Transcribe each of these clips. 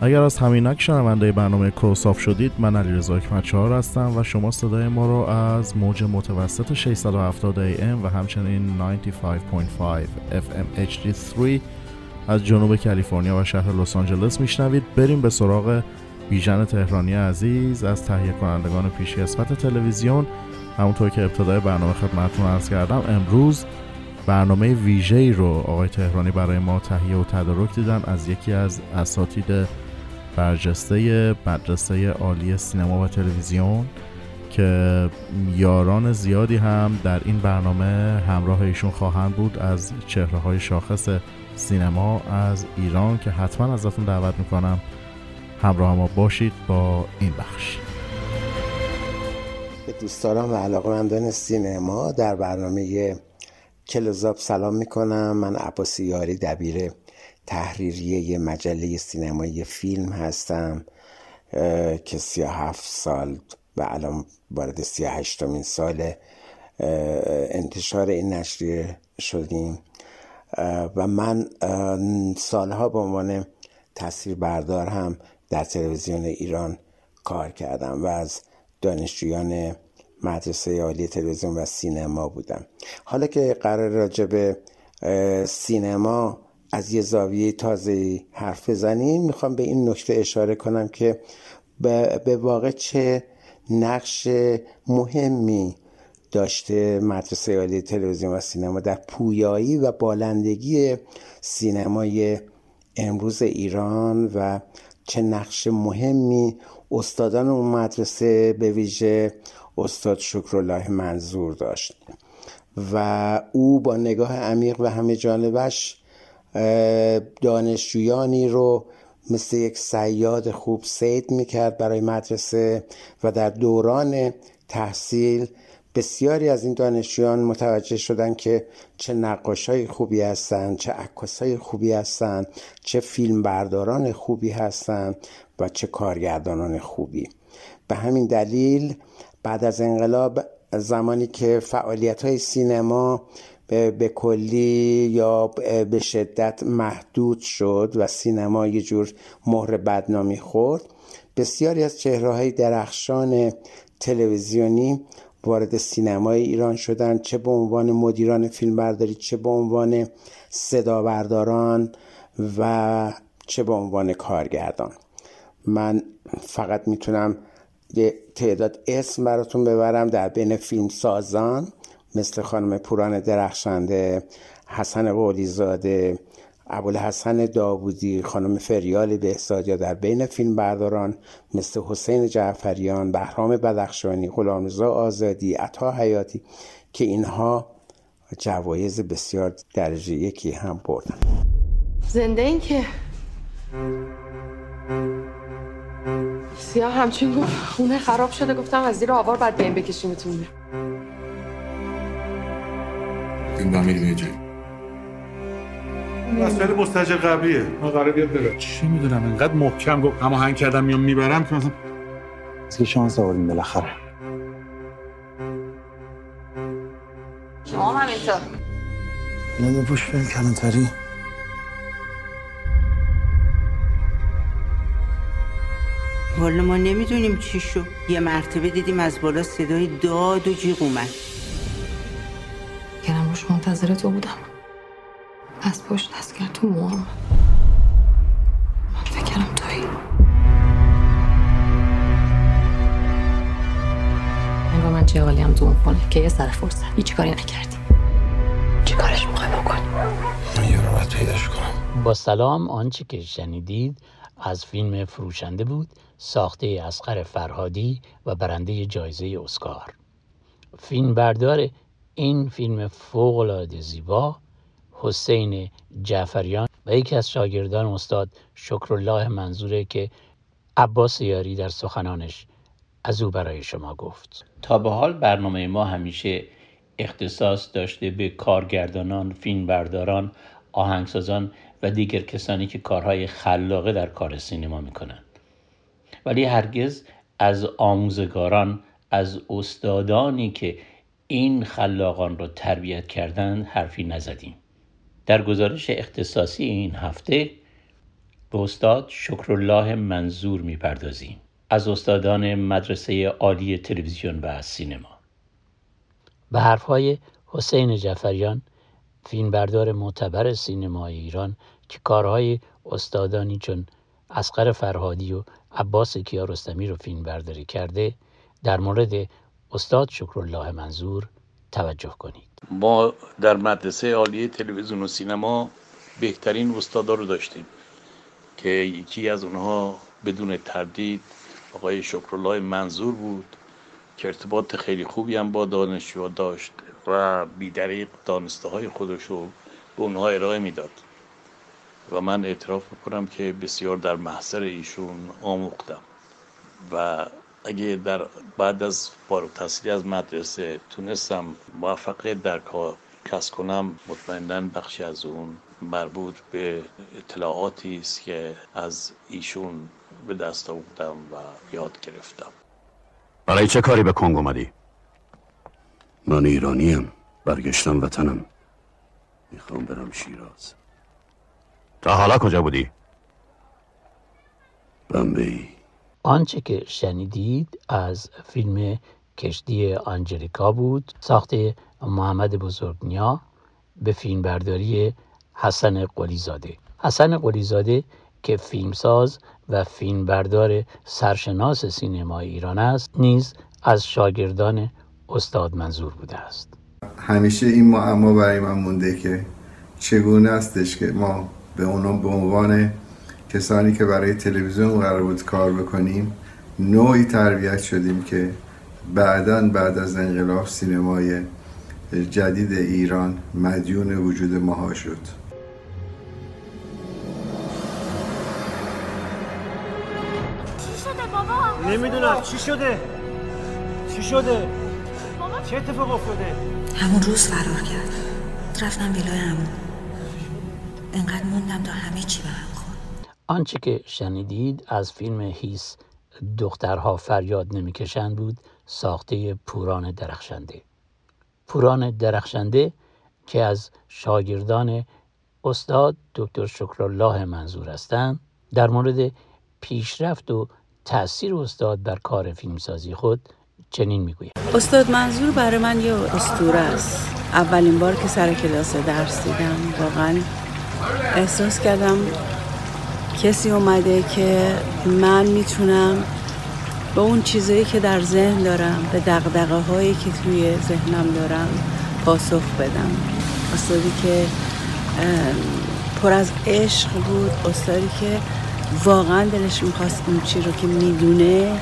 اگر از همینک شنونده برنامه کروساف شدید، من علی رضایی خمار هستم و شما صدای ما رو از موج متوسط 670 AM و همچنین 95.5 FM HD3 از جنوب کالیفرنیا و شهر لس آنجلس میشنوید. بریم به سراغ بیژن تهرانی عزیز از تهیه کنندگان پیشکسوت تلویزیون. همونطور که ابتدای برنامه خدمتتون عرض کردم، امروز برنامه ویژه‌ای رو آقای تهرانی برای ما تهیه و تدارک دیدن از یکی از اساتید برجسته مدرسه عالی سینما و تلویزیون که یاران زیادی هم در این برنامه همراه ایشون خواهند بود از چهره‌های شاخص سینما از ایران که حتما ازتون دعوت می‌کنم همراه ما باشید با این بخش. به دوستان و علاقه‌مندان سینما در برنامه کلوزاب سلام میکنم. من عباس یاری، دبیر تحریریه مجله سینمایی فیلم هستم که 37 سال و الان وارد 38مین سال انتشار این نشریه شدیم و من سالها به عنوان تاثیربردار هم در تلویزیون ایران کار کردم و از دانشجویان مدرسه عالی تلویزیون و سینما بودم. حالا که قرار راجع به سینما از یه زاویه تازه حرف بزنیم، میخوام به این نکته اشاره کنم که به واقع چه نقش مهمی داشته مدرسه عالی تلویزیون و سینما در پویایی و بالندگی سینمای امروز ایران و چه نقش مهمی استادان اون مدرسه به ویژه استاد شکرالله منظور داشت و او با نگاه عمیق و همه جانبش دانشجویانی رو مثل یک صیاد خوب صید میکرد برای مدرسه و در دوران تحصیل بسیاری از این دانشجویان متوجه شدند که چه نقاشای خوبی هستند، چه عکاسای خوبی هستند، چه فیلمبرداران خوبی هستند و چه کارگردانان خوبی. به همین دلیل بعد از انقلاب زمانی که فعالیت‌های سینما به کلی یا به شدت محدود شد و سینما یه جور مهر بدنامی خورد، بسیاری از چهره‌های درخشان تلویزیونی وارد سینمای ایران شدند، چه به عنوان مدیران فیلمبرداری، چه به عنوان صدابرداران و چه به عنوان کارگردان. من فقط میتونم یه تعداد اسم براتون ببرم در بین فیلم سازان مثل خانم پوران درخشنده، حسن قاضیزاده، ابوالحسن داودی، خانم فریال بهزادیا، در بین فیلم برداران مثل حسین جعفریان، بهرام بدخشانی، غلامرضا آزادی، عطا حیاتی که اینها جوایز بسیار درجه یکی هم بردن. زنده این که سیاه همچین گفت خونه خراب شده، گفتم از زیر آوار بعد بین بکشیمتون. این با میریم یه جایی مسئله مستجر قبلیه، من قراره بیاد برم. چی میدونم انقدر محکم گفت اما هنگ کردم میام میبرم که مثلا از که شانس آوردیم بالاخره. شما هم همینطور نمه پوش بین کلانتری. والا ما نمیدونیم چی شد، یه مرتبه دیدیم از بالا صدای داد و جیغ اومد. گرم روش منتظر تو بودم، از پشت دست کرد تو موام. من فکرم تویی. من و من چه حالی هم تو اون خونه که یه سر فرصت هیچ کاری نکردی. چی کارش میخوای بکن؟ من یه رو باید پیداش کنم. با سلام، آنچه که شنیدید از فیلم فروشنده بود، ساخته اصغر فرهادی و برنده جایزه اسکار. فیلمبردار این فیلم فوق‌العاده زیبا حسین جعفریان و یکی از شاگردان استاد شکرالله منظور که عباس یاری در سخنانش از او برای شما گفت. تا به حال برنامه ما همیشه اختصاص داشته به کارگردانان، فیلمبرداران، آهنگسازان و دیگر کسانی که کارهای خلاقه در کار سینما میکنند، ولی هرگز از آموزگاران، از استادانی که این خلاقان را تربیت کردند حرفی نزدیم. در گزارش اختصاصی این هفته به استاد شکرالله منظور می‌پردازیم، از استادان مدرسه عالی تلویزیون و سینما. به حرف‌های حسین جعفریان، فیلمبردار معتبر سینمای ایران که کارهای استادانی چون اصغر فرهادی و عباس کیارستمی رو فیلمبرداری کرده، در مورد استاد شکرالله منظور توجه کنید. ما در مدرسه عالی تلویزیون و سینما بهترین استادا رو داشتیم که یکی از اونها بدون تردید آقای شکرالله منظور بود که ارتباط خیلی خوبی هم با دانشجوها داشت و بی‌دریغ دانسته‌های خودش رو به اونها ارائه میداد و من اعتراف میکنم که بسیار در محضر ایشون آموختم و اگه در بعد از فارغ التحصیلی از مدرسه تونستم موفقیت در کار کسب کنم، مطمئناً بخشی از اون مربوط به اطلاعاتی است که از ایشون به دست آوردم و یاد گرفتم. برای چه کاری به کنگ اومدی؟ من ایرانیم، برگشتم وطنم، میخوام برم شیراز. تا حالا کجا بودی؟ بمبئی. آنچه که شنیدید از فیلم کشتی آنجلیکا بود، ساخت محمد بزرگنیا به فیلمبرداری حسن قلیزاده. حسن قلیزاده که فیلمساز و فیلمبردار سرشناس سینمای ایران است، نیز از شاگردان استاد منظور بوده است. همیشه این معما برای من مونده که چگونه استش که ما به اونم به عنوان کسانی که برای تلویزیون قرار بود کار بکنیم نوعی تربیت شدیم که بعداً بعد از انقلاب سینمای جدید ایران مدیون وجود ماها شد. چی شده بابا؟ نمیدونم چی شده؟ چی شده؟ بابا چه اتفاق افتاده؟ همون روز فرار کرد. رفتم ویلای عمو. انقدر موندم تا همه چی به هم خورد. آنچه که شنیدید از فیلم هیس دخترها فریاد نمیکشند بود، ساخته پوران درخشنده. پوران درخشنده که از شاگردان استاد دکتر شکرالله منظور هستند، در مورد پیشرفت و تأثیر استاد بر کار فیلمسازی خود چنین میگوید. استاد منظور برای من یه اسطوره است. اولین بار که سر کلاس درس دیدم واقعا احساس کردم کسی اومده که من میتونم به اون چیزایی که در ذهن دارم، به دغدغه‌هایی که توی ذهنم دارم پاسخ بدم. استادی که پر از عشق بود، استادی که واقعا دلش می‌خواست اون چیزی رو که میدونه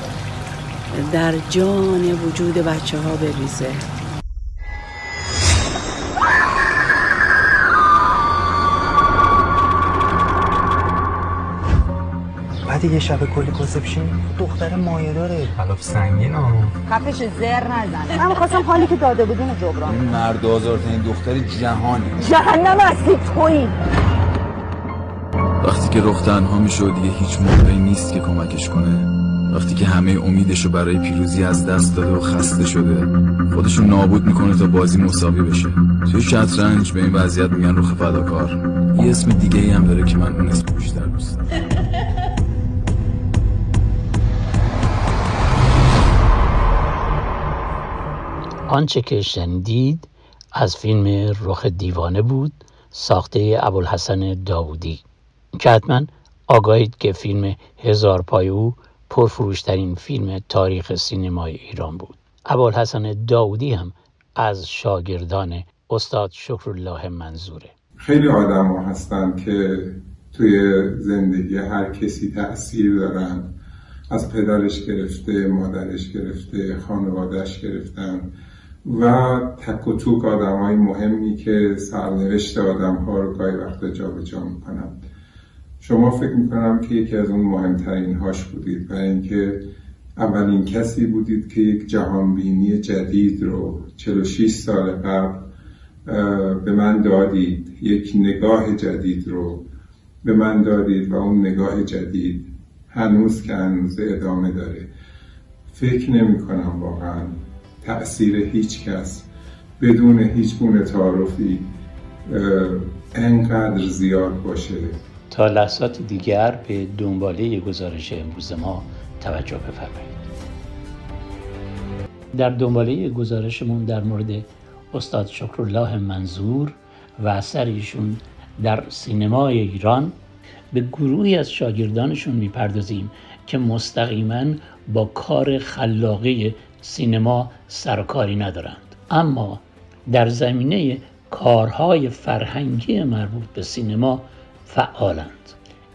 در جان وجود بچه‌ها بریزه. دیگه شب کلی کسبشین دختر مایه داره خلاف سنگینم خفش زر نزن. من خواستم حالی که داده بودین جبران. این مرد آزارترین دختر جهانه. جهنم هستی تویی. وقتی که رخ تنها میشه دیگه هیچ موقعی نیست که کمکش کنه. وقتی که همه امیدشو برای پیروزی از دست داده و خسته شده، خودشو نابود میکنه تا بازی مساوی بشه. توی شطرنج به این وضعیت میگن رخ فداکار. یه اسم دیگه ای هم داره که من اون اسم بیشتر دوست دارم. آنچه که شنیدید از فیلم رخ دیوانه بود، ساخته ابوالحسن داودی که حتما آگاهید که فیلم هزار پای او پرفروشترین فیلم تاریخ سینمای ایران بود. ابوالحسن داودی هم از شاگردان استاد شکرالله منظوره. خیلی آدم‌ها هستن که توی زندگی هر کسی تأثیر دارن، از پدرش گرفته، مادرش گرفته، خانوادهش گرفتن و تک و توک آدم های مهمی که سرنوشت آدم ها رو گاهی وقتا جا به جا میکنن. شما فکر میکنم که یکی از اون مهمترین هاش بودید و اینکه اولین کسی بودید که یک جهانبینی جدید رو 46 سال قبل به من دادید، یک نگاه جدید رو به من دادید و اون نگاه جدید هنوز که هنوز ادامه داره. فکر نمی کنم واقعا تأثیر هیچ کس بدون هیچ گونه تعارفی انقدر زیاد باشه. تا لحظات دیگر به دنباله گزارش امروز ما توجه بفرمایید. در دنباله گزارشمون در مورد استاد شکرالله منظور و اثر ایشون در سینمای ایران به گروهی از شاگردانشون میپردازیم که مستقیما با کار خلاقه سینما سر و کاری ندارند، اما در زمینه کارهای فرهنگی مربوط به سینما فعالند.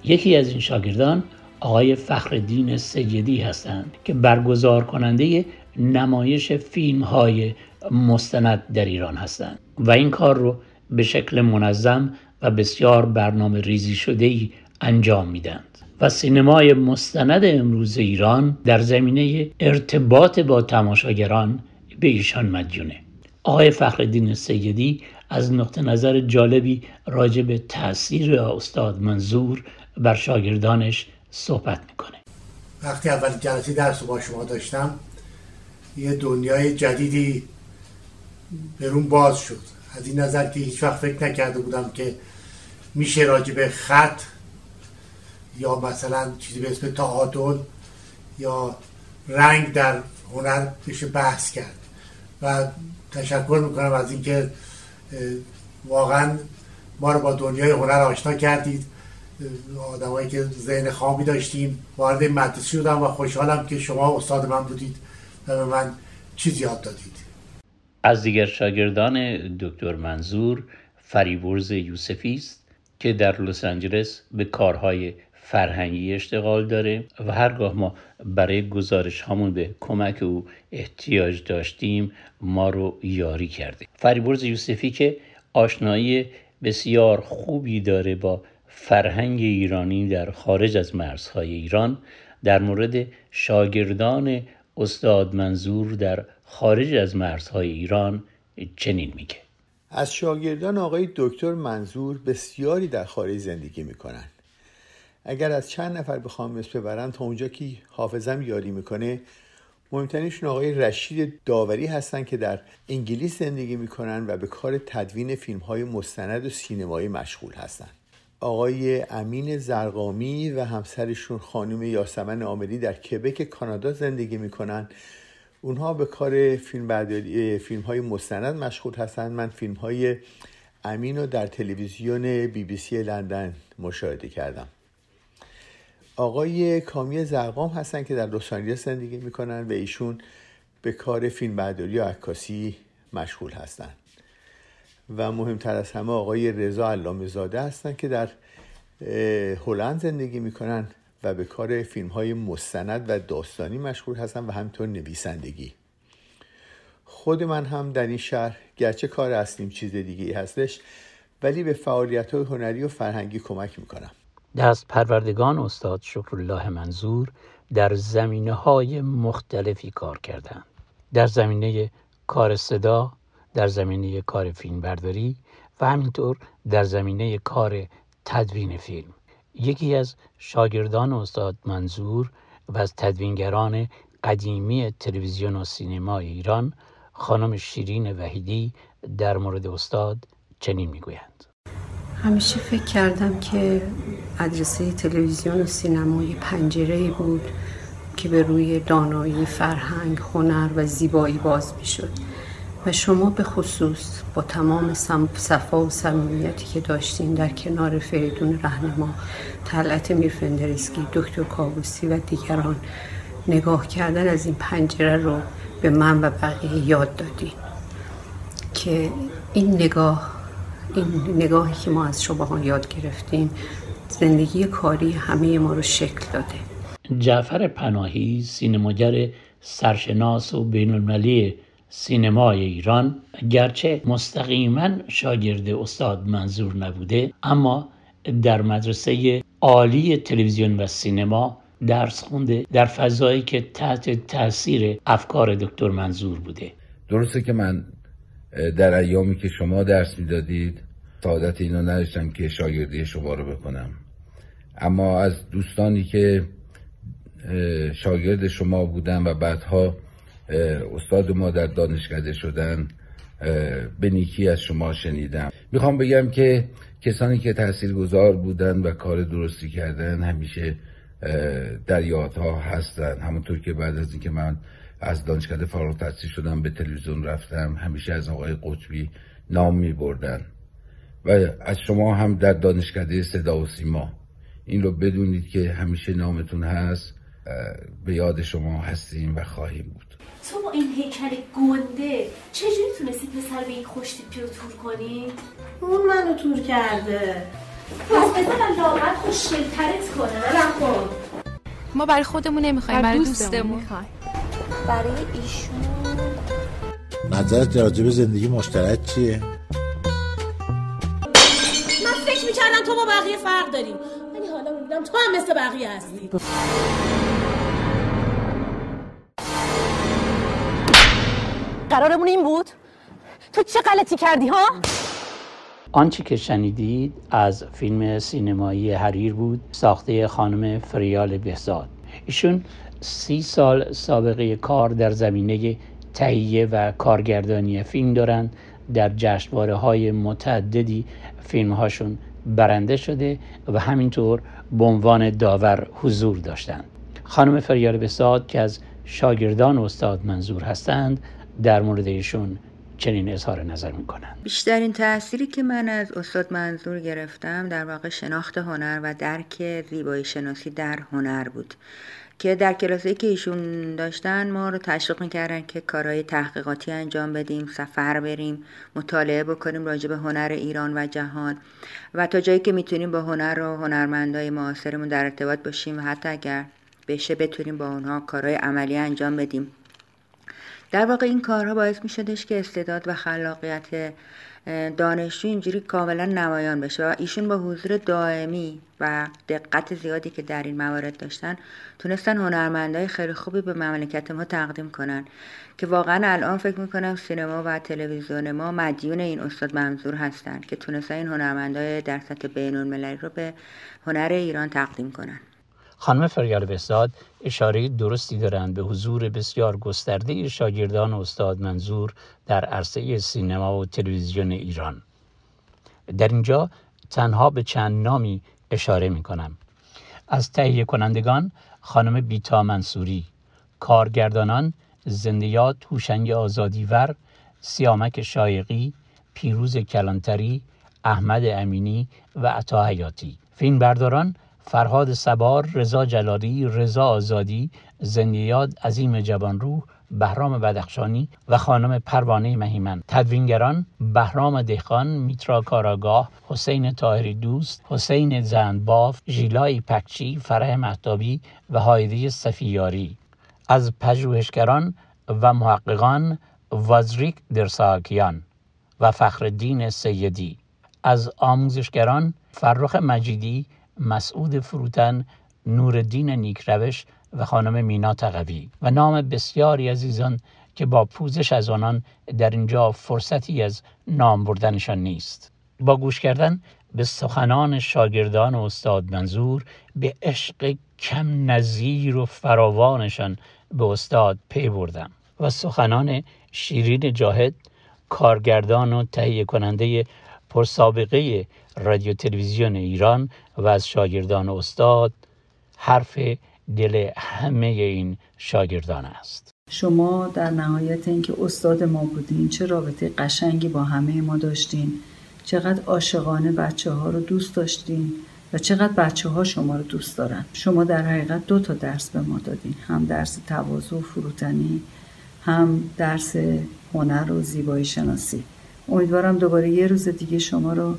یکی از این شاگردان آقای فخرالدین سجدی هستند که برگزار کننده نمایش فیلم‌های مستند در ایران هستند و این کار رو به شکل منظم و بسیار برنامه ریزی شده‌ای انجام میدند و سینمای مستند امروز ایران در زمینه ارتباط با تماشاگران به ایشان مدیونه. آقای فخرالدین سیدی از نقطه نظر جالبی راجع به تأثیر استاد منظور بر شاگردانش صحبت میکنه. وقتی اول جلسه درس با شما داشتم یه دنیای جدیدی برون باز شد، از این نظر که هیچ وقت فکر نکرده بودم که میشه راجع به خط یا مثلا چیزی به اسم تعادل یا رنگ در هنر بشه بحث کرد و تشکر میکنم از اینکه واقعا ما رو با دنیای هنر آشنا کردید. آدمایی که ذهن خامی داشتیم وارد مدرسه شدم و خوشحالم که شما استاد من بودید و به من چیزی یاد دادید. از دیگر شاگردان دکتر منظور فریبرز یوسفی است که در لس آنجلس به کارهای فرهنگی اشتغال داره و هرگاه ما برای گزارش هامون به کمک او احتیاج داشتیم ما رو یاری کرده. فریبرز یوسفی که آشنایی بسیار خوبی داره با فرهنگ ایرانی در خارج از مرزهای ایران، در مورد شاگردان استاد منظور در خارج از مرزهای ایران چنین میگه. از شاگردان آقای دکتر منظور بسیاری در خارج زندگی میکنن. اگر از چند نفر بخوام اسم ببرم تا اونجا که حافظم یاری میکنه، مهمترینشون آقای رشید داوری هستن که در انگلیس زندگی میکنن و به کار تدوین فیلم‌های مستند و سینمایی مشغول هستن. آقای امین زرغامی و همسرشون خانم یاسمن آمدی در کبک کانادا زندگی میکنن. اونها به کار فیلم‌های مستند مشغول هستن. من فیلم‌های امین رو در تلویزیون BBC لندن مشاهده کردم. آقای کامی زرقام هستن که در لس آنجلس زندگی میکنن و ایشون به کار فیلمبرداری و عکاسی مشغول هستن. و مهمتر از همه آقای رضا علام زاده هستن که در هلند زندگی میکنن و به کار فیلم‌های مستند و داستانی مشغول هستن و همینطور نویسندگی. خود من هم در این شهر گرچه کار اصلیم چیز دیگه هستش ولی به فعالیت‌های هنری و فرهنگی کمک میکنم. دست پروردگان استاد شکرالله منظور در زمینه‌های مختلفی کار کردند. در زمینه کار صدا، در زمینه کار فیلمبرداری و همینطور در زمینه کار تدوین فیلم. یکی از شاگردان استاد منظور و از تدوینگران قدیمی تلویزیون و سینمای ایران، خانم شیرین وحیدی، در مورد استاد چنین می‌گویند. همیشه فکر کردم که مدرسه تلویزیون و سینمای پنجره‌ای بود که به روی دانایی، فرهنگ، هنر و زیبایی باز می‌شد و شما به خصوص با تمام صفا و صمیمیتی که داشتین در کنار فریدون رهنما، طلعت میرفندرسکی، دکتر کاووسی و دیگران، نگاه کردن از این پنجره رو به من و بقیه یاد دادین که این نگاهی که ما از شما یاد گرفتیم زندگی کاری همه ما رو شکل داده. جعفر پناهی، سینماگر سرشناس و بین‌المللی سینمای ایران، گرچه مستقیما شاگرد استاد منظور نبوده اما در مدرسه عالی تلویزیون و سینما درس خونده، در فضایی که تحت تاثیر افکار دکتر منظور بوده. درسته که من در ایامی که شما درس میدادید سعادت اینو نداشتم که شاگردی شما رو بکنم، اما از دوستانی که شاگرد شما بودن و بعدها استاد ما در دانشکده شدن به نیکی از شما شنیدم. میخوام بگم که کسانی که تاثیرگذار بودن و کار درستی کردن همیشه در یادها هستن. همونطور که بعد از اینکه من از دانشکده فارغ التحصیل شدم به تلویزیون رفتم، همیشه از آقای قطبی نام می بردن و از شما هم در دانشکده صدا و سیما. این رو بدونید که همیشه نامتون هست، به یاد شما هستیم و خواهیم بود. تو با این هیکل گنده چجوری تونستی پسر به این خوشتیپی رو تور کنی؟ اون منو تور کرده. پس بذار من لاغت خوشگل‌ترت کنم. نخون ما برای خودمون نمیخوایم، برای دوستمون میخوایم. برای ایشون نظرت راجع به زندگی مشترک چیه؟ من فکر میکردم تو با بقیه فرق داریم، ولی حالا میبینم تو هم مثل بقیه هستی. قرارمون این بود؟ تو چه غلطی کردی ها؟ آنچه که شنیدید از فیلم سینمایی حریر بود، ساخته خانم فریال بهزاد. ایشون 30 سال سابقه کار در زمینه تهیه و کارگردانی فیلم دارند. در جشنواره‌های متعددی فیلم‌هاشون برنده شده و همینطور به عنوان داور حضور داشتند. خانم فریال بهزاد که از شاگردان استاد منظور هستند، در مورد ایشون چنین اظهار نظر میکنن. بیشترین تأثیری که من از استاد منظور گرفتم در واقع شناخت هنر و درک زیبایی شناسی در هنر بود که در کلاسایی که ایشون داشتن ما رو تشویق میکردن که کارهای تحقیقاتی انجام بدیم، سفر بریم، مطالعه بکنیم راجع به هنر ایران و جهان و تا جایی که میتونیم با هنر و هنرمندای معاصرمون در ارتباط باشیم و حتی اگر بشه بتونیم با اونها کارهای عملی انجام بدیم. در واقع این کارها باعث می شدش که استعداد و خلاقیت دانشجو اینجوری کاملا نمایان بشه و ایشون با حضور دائمی و دقت زیادی که در این موارد داشتن تونستن هنرمندای خیلی خوبی به مملکت ما تقدیم کنن که واقعا الان فکر میکنم سینما و تلویزیون ما مدیون این استاد منظور هستن که تونستن این هنرمندای در سطح بین‌المللی رو به هنر ایران تقدیم کنن. خانم فریال بهزاد اشاره درستی دارند به حضور بسیار گسترده شاگردان استاد منظور در عرصه سینما و تلویزیون ایران. در اینجا تنها به چند نامی اشاره می کنم. از تهیه کنندگان خانم بیتا منصوری، کارگردانان زندیات هوشنگ آزادیور، سیامک شایقی، پیروز کلانتری، احمد امینی و عطا حیاتی. فیلمبرداران فرهاد سبار، رضا جلالی، رضا آزادی، زندیات عظیم جوانروح، بهرام بدخشانی و خانم پروانه مهیمن. تدوینگران بهرام دهخان، میترا کاراگاه، حسین طاهری دوست، حسین زندباف، ژیلای پکچی، فرح مهتابی و هایده صفیاری. از پژوهشگران و محققان وازریک درساکیان و فخرالدین سجدی. از آموزشگران فرخ مجیدی، مسعود فروتن، نوردین نیکروش و خانم مینا تقوی و نام بسیاری عزیزان که با پوزش از آنان در اینجا فرصتی از نام بردنشان نیست. با گوش کردن به سخنان شاگردان و استاد منظور، به عشق کم نظیر و فراوانشان به استاد پی بردم و سخنان شیرین جاهد، کارگردان و تهیه کننده پرسابقه رادیو تلویزیون ایران و از شاگردان استاد، حرف دل همه این شاگردان است. شما در نهایت اینکه استاد ما بودین چه رابطه قشنگی با همه ما داشتین، چقدر عاشقانه بچه‌ها رو دوست داشتین و چقدر بچه‌ها شما رو دوست دارن. شما در حقیقت 2 تا درس به ما دادین، هم درس تواضع و فروتنی، هم درس هنر و زیبایی شناسی. امیدوارم دوباره یه روز دیگه شما رو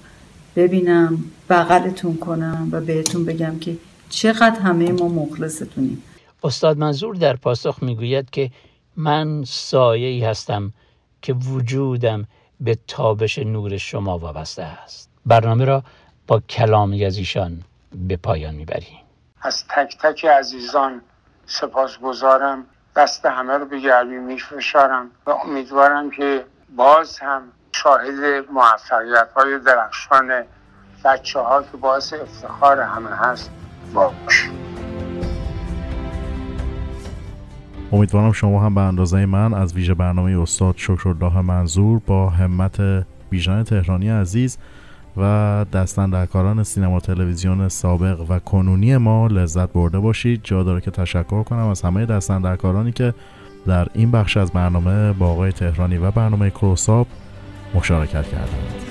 ببینم، بغلتون کنم و بهتون بگم که چقدر همه ما مخلصتونیم. استاد منظور در پاسخ میگوید که من سایه‌ای هستم که وجودم به تابش نور شما وابسته است. برنامه را با کلامی از ایشان به پایان میبریم. از تک تک عزیزان سپاسگزارم، دست همه رو به گردن میفشارم و امیدوارم که باز هم شاهد موفقیت‌های درخشان بچه‌ها که باعث افتخار همه هست باش. امیدوارم شما هم به اندازه من از ویژه برنامه استاد شکرالله منظور با همت بیژن تهرانی عزیز و دست‌اندرکاران سینما تلویزیون سابق و کنونی ما لذت برده باشید. جا داره که تشکر کنم از همه دست‌اندرکارانی که در این بخش از برنامه با آقای تهرانی و برنامه کروساب مشارکت کردند.